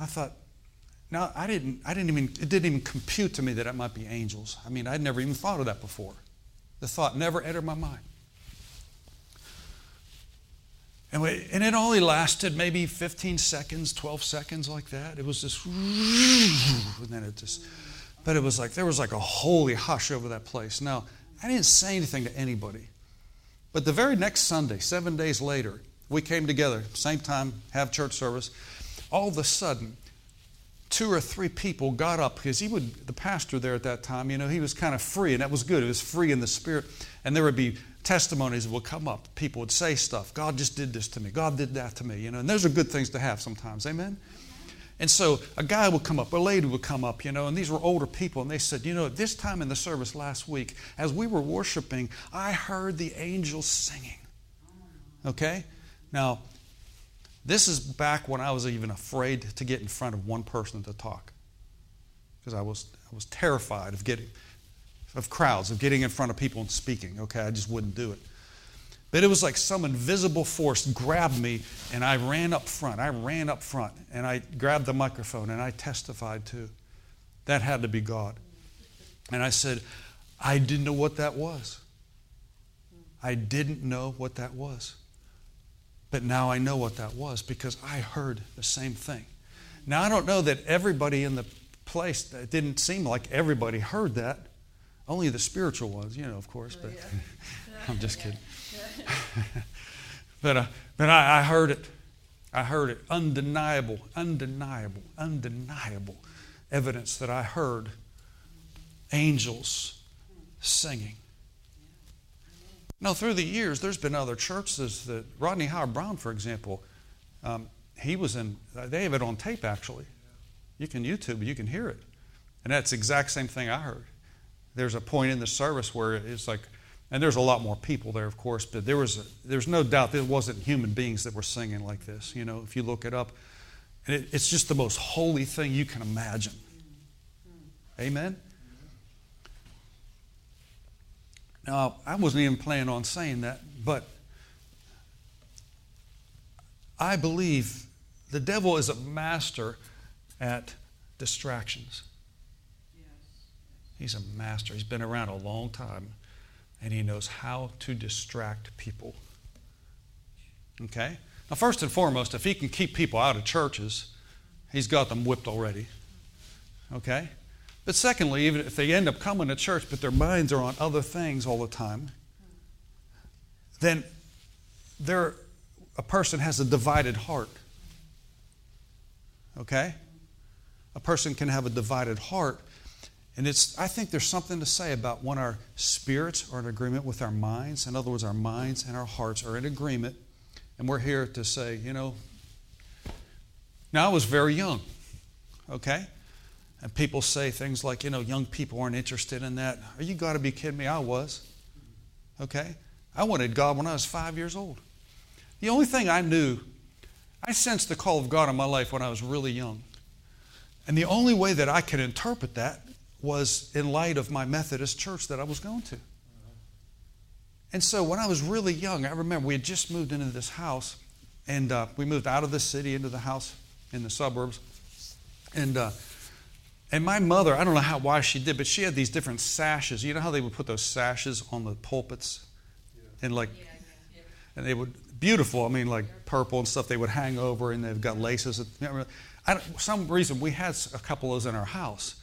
I thought, now it didn't even compute to me that it might be angels. I mean, I'd never even thought of that before. The thought never entered my mind. And it only lasted maybe 15 seconds, 12 seconds like that. It was just, and then it just, but it was like, there was like a holy hush over that place. Now, I didn't say anything to anybody. But the very next Sunday, 7 days later, we came together, same time, have church service. All of a sudden, two or three people got up because the pastor there at that time, he was kind of free, and that was good. It was free in the spirit. And there would be testimonies that would come up. People would say stuff. God just did this to me. God did that to me. And those are good things to have sometimes. Amen? And so a guy would come up, a lady would come up, and these were older people. And they said, this time in the service last week, as we were worshiping, I heard the angels singing. Okay? Now, this is back when I was even afraid to get in front of one person to talk, because I was terrified of crowds, of getting in front of people and speaking. Okay, I just wouldn't do it. But it was like some invisible force grabbed me, and I ran up front. And I grabbed the microphone, and I testified too. That had to be God. And I said, I didn't know what that was. But now I know what that was, because I heard the same thing. Now, I don't know that everybody in the place, it didn't seem like everybody heard that. Only the spiritual ones, of course. But I'm just kidding. But I heard it. I heard it. Undeniable evidence that I heard angels singing. Now, through the years, there's been other churches that Rodney Howard Brown, for example, he was in. They have it on tape, actually. You can YouTube, you can hear it, and that's the exact same thing I heard. There's a point in the service where it's like, and there's a lot more people there, of course, but there's no doubt there wasn't human beings that were singing like this. If you look it up, and it's just the most holy thing you can imagine. Amen. Now, I wasn't even planning on saying that, but I believe the devil is a master at distractions. He's a master. He's been around a long time, and he knows how to distract people. Okay? Now, first and foremost, if he can keep people out of churches, he's got them whipped already. Okay? But secondly, even if they end up coming to church but their minds are on other things all the time, then a person has a divided heart. Okay? A person can have a divided heart. And I think there's something to say about when our spirits are in agreement with our minds. In other words, our minds and our hearts are in agreement. And we're here to say, now I was very young. Okay? And people say things like, young people aren't interested in that. Are you got to be kidding me? I was. Okay? I wanted God when I was 5 years old. The only thing I knew, I sensed the call of God in my life when I was really young. And the only way that I could interpret that was in light of my Methodist church that I was going to. And so when I was really young, I remember we had just moved into this house, and we moved out of the city into the house in the suburbs. And my mother, I don't know why she did, but she had these different sashes. You know how they would put those sashes on the pulpits? Yeah. And and they would, beautiful, I mean, like purple and stuff. They would hang over, and they've got laces. For some reason, we had a couple of those in our house.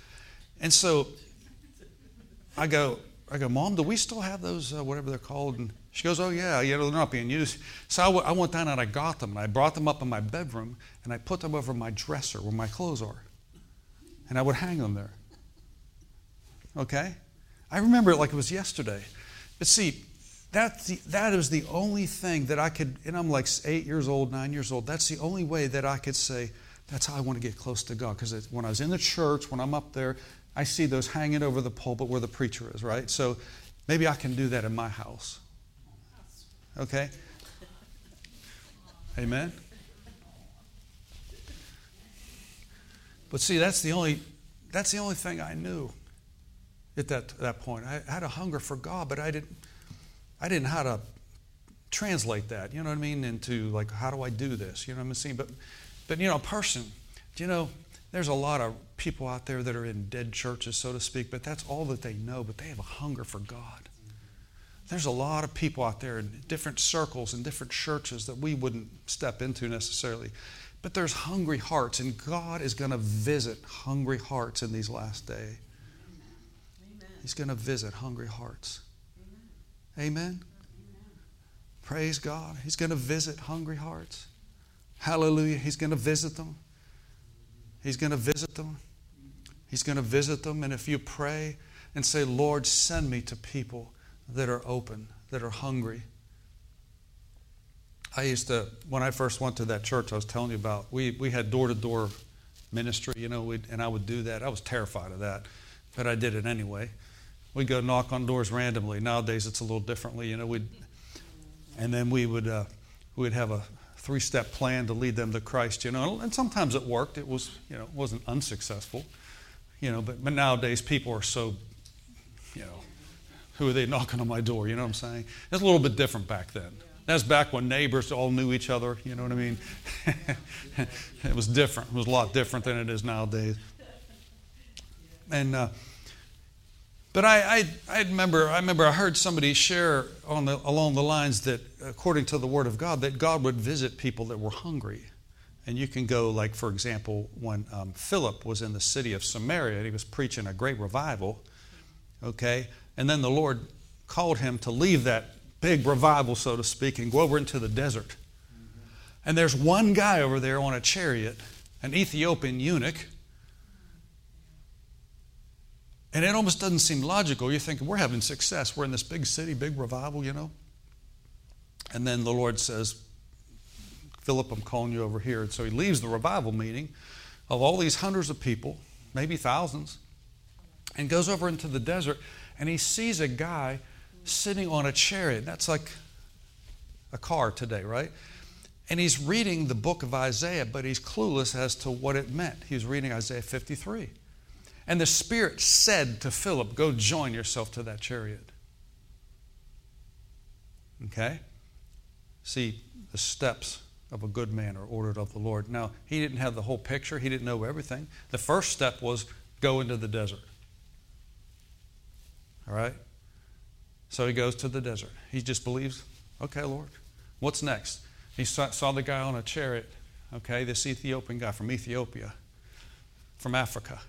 And so I go, Mom, do we still have those, whatever they're called? And she goes, oh, yeah, they're not being used. So I went down and I got them. And I brought them up in my bedroom, and I put them over my dresser where my clothes are. And I would hang them there. Okay? I remember it like it was yesterday. But see, that is the only thing that I could, and I'm like 8 years old, 9 years old. That's the only way that I could say, that's how I want to get close to God. Because when I was in the church, when I'm up there, I see those hanging over the pulpit where the preacher is, right? So maybe I can do that in my house. Okay? Amen? But see, that's the only thing I knew at that point. I had a hunger for God, but I didn't know how to translate that, you know what I mean, into like, how do I do this? You know what I'm saying? But you know, a person, you know, there's a lot of people out there that are in dead churches, so to speak, but that's all that they know, but they have a hunger for God. There's a lot of people out there in different circles and different churches that we wouldn't step into necessarily. But there's hungry hearts, and God is going to visit hungry hearts in these last days. Amen. Amen. He's going to visit hungry hearts. Amen. Amen? Amen. Praise God. He's going to visit hungry hearts. Hallelujah. He's going to visit them. He's going to visit them. He's going to visit them. And if you pray and say, Lord, send me to people that are open, that are hungry. I used to, when I first went to that church I was telling you about, we had door-to-door ministry, you know, and I would do that. I was terrified of that, but I did it anyway. We'd go knock on doors randomly. Nowadays it's a little differently, you know. We'd have a three-step plan to lead them to Christ, you know. And sometimes it worked. It was, you know, it wasn't unsuccessful, you know. But nowadays people are so, you know, who are they knocking on my door? You know what I'm saying? It's a little bit different back then. That's back when neighbors all knew each other. You know what I mean? It was different. It was a lot different than it is nowadays. And but I remember I heard somebody share along the lines that according to the Word of God, that God would visit people that were hungry. And you can go, like, for example, when Philip was in the city of Samaria and he was preaching a great revival, okay, and then the Lord called him to leave that big revival, so to speak, and go over into the desert. Mm-hmm. And there's one guy over there on a chariot, an Ethiopian eunuch. And it almost doesn't seem logical. You're thinking, we're having success. We're in this big city, big revival, you know. And then the Lord says, Philip, I'm calling you over here. And so he leaves the revival meeting of all these hundreds of people, maybe thousands, and goes over into the desert. And he sees a guy sitting on a chariot. That's like a car today, right? And he's reading the book of Isaiah, but he's clueless as to what it meant. He's reading Isaiah 53. And the Spirit said to Philip, go join yourself to that chariot. Okay? See, the steps of a good man are ordered of the Lord. Now, he didn't have the whole picture. He didn't know everything. The first step was go into the desert. All right? So he goes to the desert. He just believes, okay, Lord, what's next? He saw the guy on a chariot, okay, this Ethiopian guy from Ethiopia, from Africa.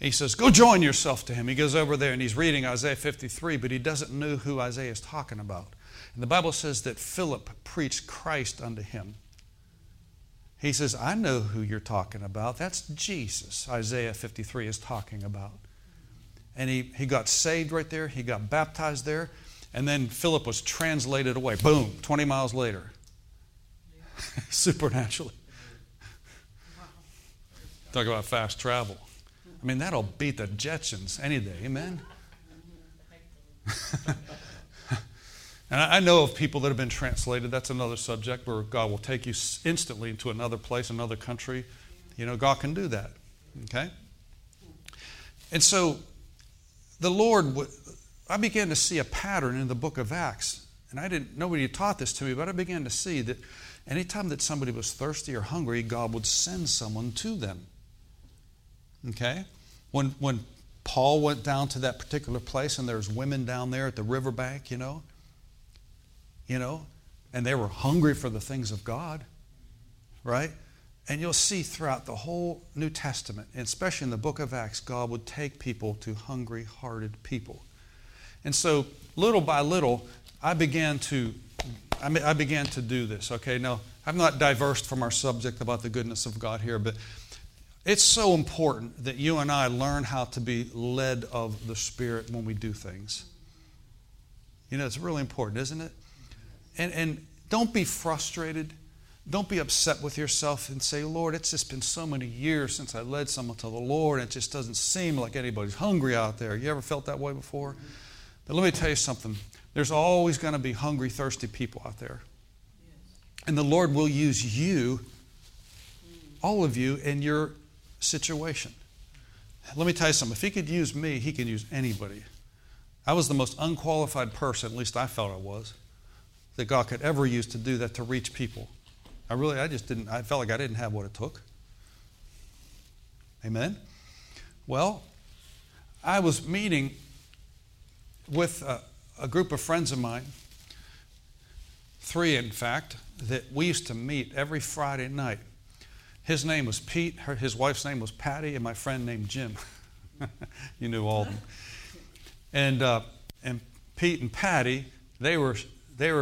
He says, go join yourself to him. He goes over there and he's reading Isaiah 53, but he doesn't know who Isaiah is talking about. And the Bible says that Philip preached Christ unto him. He says, I know who you're talking about. That's Jesus, Isaiah 53 is talking about. And he got saved right there. He got baptized there. And then Philip was translated away. Boom, 20 miles later. Supernaturally. Wow. Talk about fast travel. I mean, that'll beat the Jetsons any day. Amen? And I know of people that have been translated. That's another subject where God will take you instantly into another place, another country. You know, God can do that. Okay? And so the Lord, I began to see a pattern in the book of Acts. And nobody taught this to me, but I began to see that anytime that somebody was thirsty or hungry, God would send someone to them. Okay? When Paul went down to that particular place and there's women down there at the riverbank, you know, and they were hungry for the things of God, right? And you'll see throughout the whole New Testament, and especially in the book of Acts, God would take people to hungry-hearted people. And so, little by little, I began to do this. Okay, now, I'm not diversed from our subject about the goodness of God here, but it's so important that you and I learn how to be led of the Spirit when we do things. You know, it's really important, isn't it? And don't be frustrated. Don't be upset with yourself and say, Lord, it's just been so many years since I led someone to the Lord, and it just doesn't seem like anybody's hungry out there. You ever felt that way before? But let me tell you something. There's always going to be hungry, thirsty people out there. And the Lord will use you, all of you, in your situation. Let me tell you something. If He could use me, He can use anybody. I was the most unqualified person, at least I felt I was. that God could ever use to do that, to reach people. I felt like I didn't have what it took. Amen? Well, I was meeting with a group of friends of mine, 3 in fact, that we used to meet every Friday night. His name was Pete, his wife's name was Patty, and my friend named Jim. You knew all of them. And Pete and Patty, they were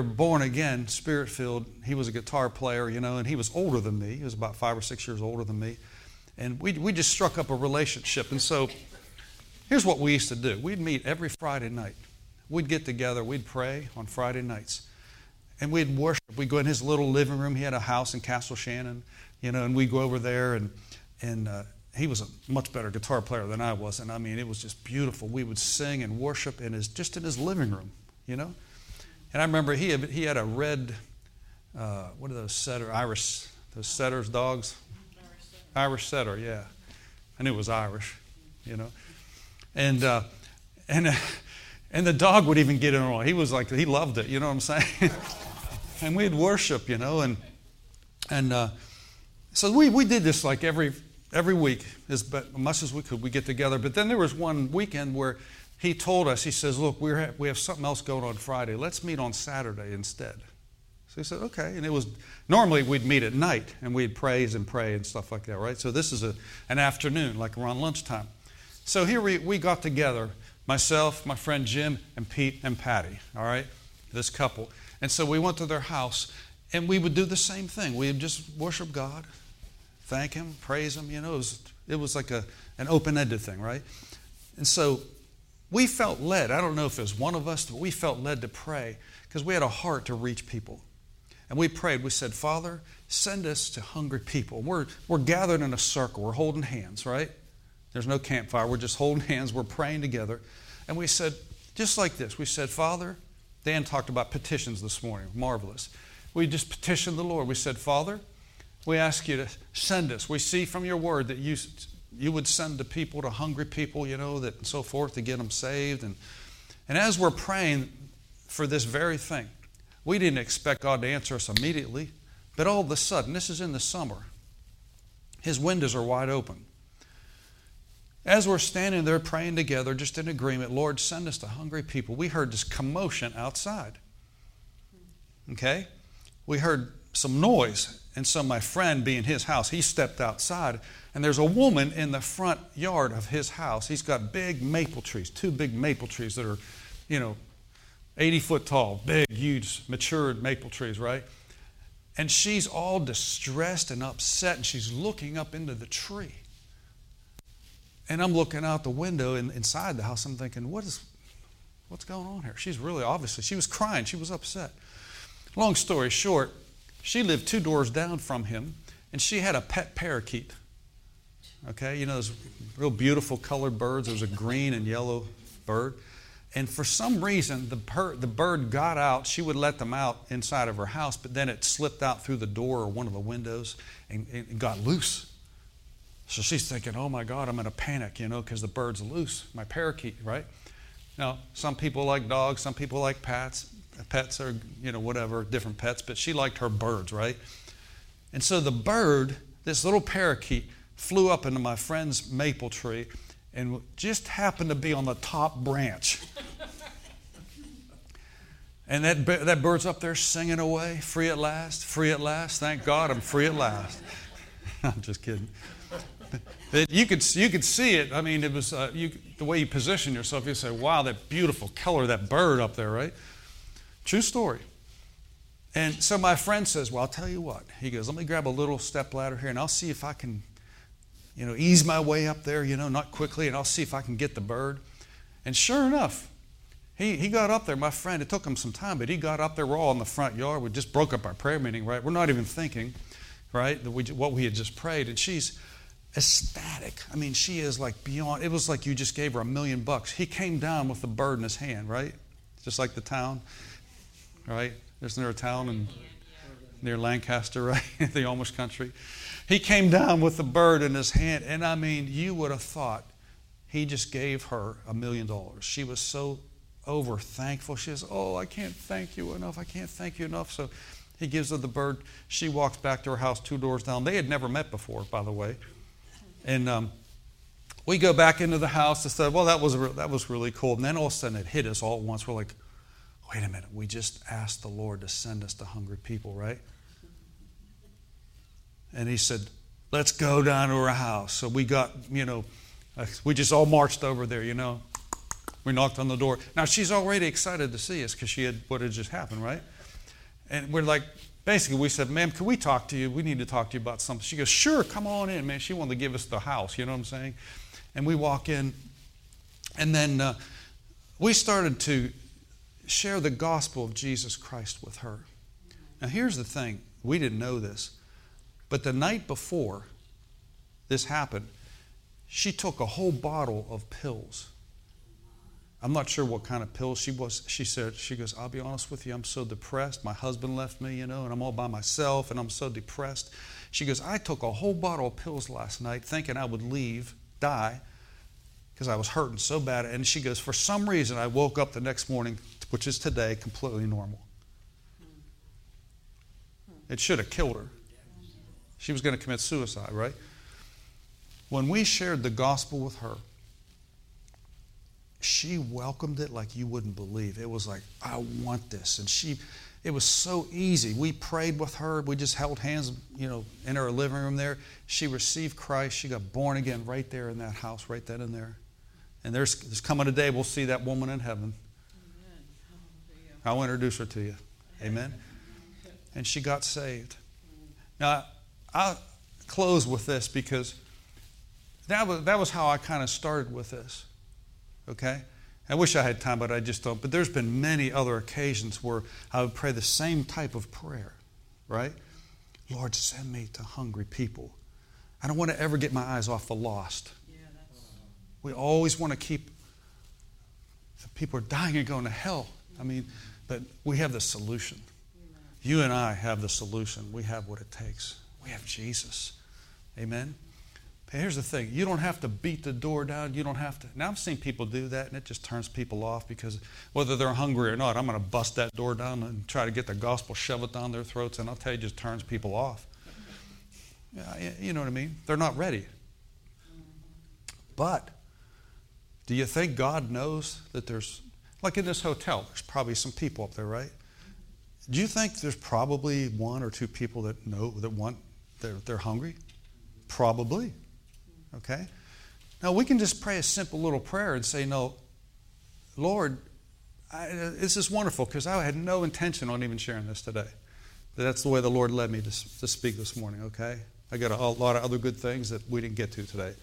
born again, spirit-filled. He was a guitar player, and he was older than me. He was about 5 or 6 years older than me. And we just struck up a relationship. And so here's what we used to do. We'd meet every Friday night. We'd get together. We'd pray on Friday nights. And we'd worship. We'd go in his little living room. He had a house in Castle Shannon, and we'd go over there. And he was a much better guitar player than I was. And, it was just beautiful. We would sing and worship just in his living room, And I remember he had a red, what are those setter, Irish, those setters dogs? Irish setter, yeah. I knew it was Irish, And the dog would even get in on it. He was like, he loved it, you know what I'm saying? And we'd worship, so we did this like every week, as much as we could. We get together. But then there was one weekend where he told us, he says, look, we have something else going on Friday. Let's meet on Saturday instead. So he said, okay. And it was, normally we'd meet at night and we'd praise and pray and stuff like that, right? So this is an afternoon, like around lunchtime. So here we got together, myself, my friend Jim, and Pete and Patty, all right, this couple. And so we went to their house and we would do the same thing. We would just worship God, thank Him, praise Him. It was like an open-ended thing, right? And so we felt led, I don't know if it was one of us, but we felt led to pray because we had a heart to reach people. And we prayed. We said, Father, send us to hungry people. We're gathered in a circle. We're holding hands, right? There's no campfire. We're just holding hands. We're praying together. And we said, just like this, we said, Father, Dan talked about petitions this morning. Marvelous. We just petitioned the Lord. We said, Father, we ask you to send us. We see from your word that you would send the people to hungry people, that and so forth, to get them saved. And as we're praying for this very thing, we didn't expect God to answer us immediately. But all of a sudden, this is in the summer, His windows are wide open. As we're standing there praying together, just in agreement, Lord, send us to hungry people. We heard this commotion outside. Okay? We heard some noise. And so my friend, being his house, he stepped outside. And there's a woman in the front yard of his house. He's got big maple trees, 2 big maple trees that are, 80-foot tall, big, huge, matured maple trees, right? And she's all distressed and upset, and she's looking up into the tree. And I'm looking out the window and inside the house. I'm thinking, what's going on here? She's really, obviously, she was crying. She was upset. Long story short, she lived 2 doors down from him, and she had a pet parakeet. Okay, those real beautiful colored birds. There's a green and yellow bird. And for some reason, the bird got out. She would let them out inside of her house, but then it slipped out through the door or one of the windows and got loose. So she's thinking, oh, my God, I'm in a panic, because the bird's loose, my parakeet, right? Now, some people like dogs. Some people like pets or, whatever, different pets. But she liked her birds, right? And so the bird, this little parakeet, flew up into my friend's maple tree and just happened to be on the top branch. And that bird's up there singing away, free at last, thank God I'm free at last. I'm just kidding. But you could see it. It was the way you position yourself, you say, wow, that beautiful color, that bird up there, right? True story. And so my friend says, well, I'll tell you what. He goes, let me grab a little stepladder here and I'll see if I can ease my way up there, not quickly, and I'll see if I can get the bird. And sure enough, he got up there. My friend, it took him some time, but he got up there. We're all in the front yard. We just broke up our prayer meeting, right? We're not even thinking, right, what we had just prayed. And she's ecstatic. She is like beyond. It was like you just gave her $1 million. He came down with the bird in his hand, right? Just like the town, right? There's near a town near Lancaster, right? The Amish country. He came down with the bird in his hand. And you would have thought he just gave her $1 million. She was so over thankful. She says, oh, I can't thank you enough. I can't thank you enough. So he gives her the bird. She walks back to her house 2 doors down. They had never met before, by the way. And we go back into the house and said, well, that was really cool. And then all of a sudden it hit us all at once. We're like, wait a minute. We just asked the Lord to send us to hungry people, right? And he said, let's go down to her house. So we got, we just all marched over there, We knocked on the door. Now, she's already excited to see us because she had what had just happened, right? And we're like, basically, we said, ma'am, can we talk to you? We need to talk to you about something. She goes, sure, come on in, man. She wanted to give us the house, you know what I'm saying? And we walk in. And then we started to share the gospel of Jesus Christ with her. Now, here's the thing. We didn't know this. But the night before this happened, she took a whole bottle of pills. I'm not sure what kind of pills she was. She said, she goes, I'll be honest with you, I'm so depressed. My husband left me, and I'm all by myself, and I'm so depressed. She goes, I took a whole bottle of pills last night thinking I would die, because I was hurting so bad. And she goes, for some reason, I woke up the next morning, which is today, completely normal. It should have killed her. She was going to commit suicide, right? When we shared the gospel with her, she welcomed it like you wouldn't believe. It was like, I want this. And it was so easy. We prayed with her. We just held hands, in her living room there. She received Christ. She got born again right there in that house, right then and there. And there's coming a day we'll see that woman in heaven. Amen. I'll introduce her to you. Amen. And she got saved. Now, I'll close with this because that was how I kind of started with this. Okay? I wish I had time, but I just don't. But there's been many other occasions where I would pray the same type of prayer, right? Lord, send me to hungry people. I don't want to ever get my eyes off the lost. Yeah, we always want to keep, people are dying and going to hell. I mean, but we have the solution. You and I have the solution. We have what it takes. We have Jesus. Amen? Here's the thing. You don't have to beat the door down. You don't have to. Now, I've seen people do that, and it just turns people off because whether they're hungry or not, I'm going to bust that door down and try to get the gospel, shove it down their throats, and I'll tell you, it just turns people off. You know what I mean? They're not ready. But do you think God knows that there's, like in this hotel, there's probably some people up there, right? Do you think there's probably 1 or 2 people that know, that want, they're hungry? Probably. Okay? Now, we can just pray a simple little prayer and say, no, Lord, this is wonderful because I had no intention on even sharing this today. That's the way the Lord led me to speak this morning, okay? I got a lot of other good things that we didn't get to today.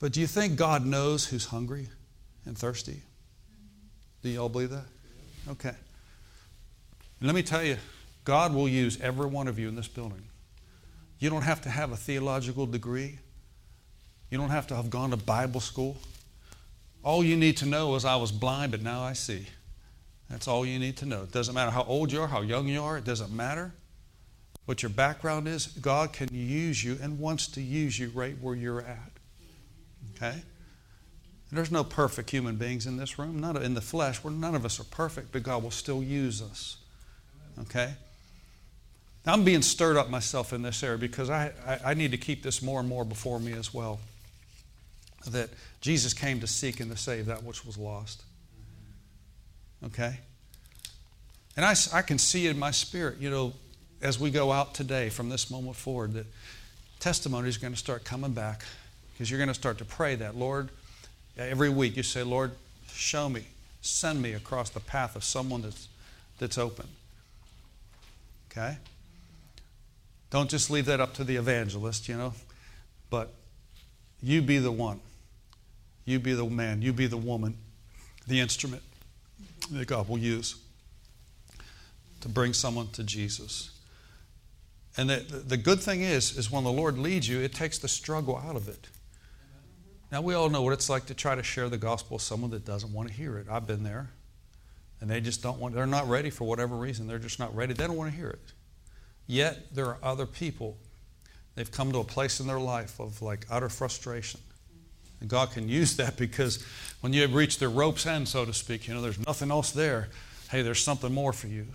But do you think God knows who's hungry and thirsty? Do you all believe that? Okay. And let me tell you, God will use every one of you in this building. You don't have to have a theological degree. You don't have to have gone to Bible school. All you need to know is I was blind, but now I see. That's all you need to know. It doesn't matter how old you are, how young you are. It doesn't matter what your background is. God can use you and wants to use you right where you're at. Okay? There's no perfect human beings in this room. Not in the flesh. None of us are perfect, but God will still use us. Okay? I'm being stirred up myself in this area because I need to keep this more and more before me as well. That Jesus came to seek and to save that which was lost. Okay? And I can see in my spirit, as we go out today from this moment forward, that testimonies are going to start coming back because you're going to start to pray that. Lord, every week you say, Lord, show me, send me across the path of someone that's open. Okay? Don't just leave that up to the evangelist, But you be the one. You be the man. You be the woman. The instrument that God will use to bring someone to Jesus. And the good thing is when the Lord leads you, it takes the struggle out of it. Now, we all know what it's like to try to share the gospel with someone that doesn't want to hear it. I've been there. And they just don't want, they're not ready for whatever reason. They're just not ready. They don't want to hear it. Yet, there are other people. They've come to a place in their life of like utter frustration. And God can use that, because when you have reached the rope's end, so to speak, there's nothing else there. Hey, there's something more for you,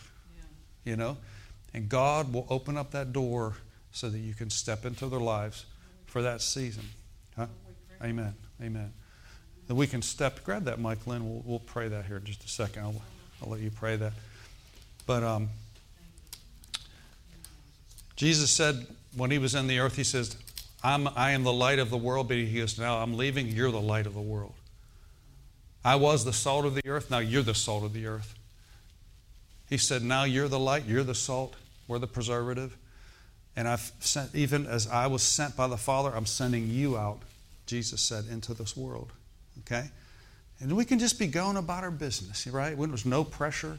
And God will open up that door so that you can step into their lives for that season. Huh? Amen. Amen. That we can step. Grab that mic, Lynn. We'll pray that here in just a second. I'll let you pray that. But Jesus said when he was in the earth, he says, I am the light of the world. But he goes, now I'm leaving. You're the light of the world. I was the salt of the earth. Now you're the salt of the earth. He said, now you're the light. You're the salt. We're the preservative. And I've sent, even as I was sent by the Father, I'm sending you out, Jesus said, into this world. Okay? And we can just be going about our business, right? When there's no pressure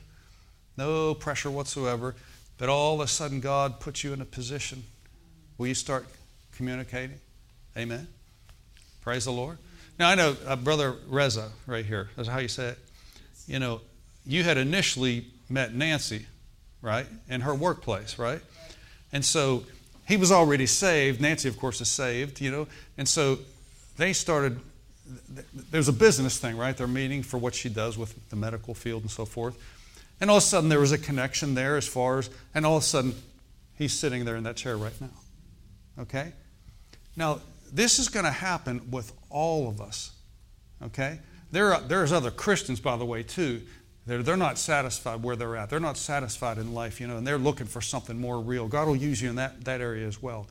whatsoever, but all of a sudden God puts you in a position. Will you start communicating? Amen? Praise the Lord. Now, I know Brother Reza right here, that's how you say it. You had initially met Nancy, right, in her workplace, right? And so he was already saved. Nancy, of course, is saved, And so they started... There's a business thing, right? They're meeting for what she does with the medical field and so forth. And all of a sudden there was a connection there as far as, and all of a sudden he's sitting there in that chair right now. Okay? Now, this is going to happen with all of us. Okay? There's other Christians, by the way, too. They're not satisfied where they're at. They're not satisfied in life, and they're looking for something more real. God will use you in that area as well.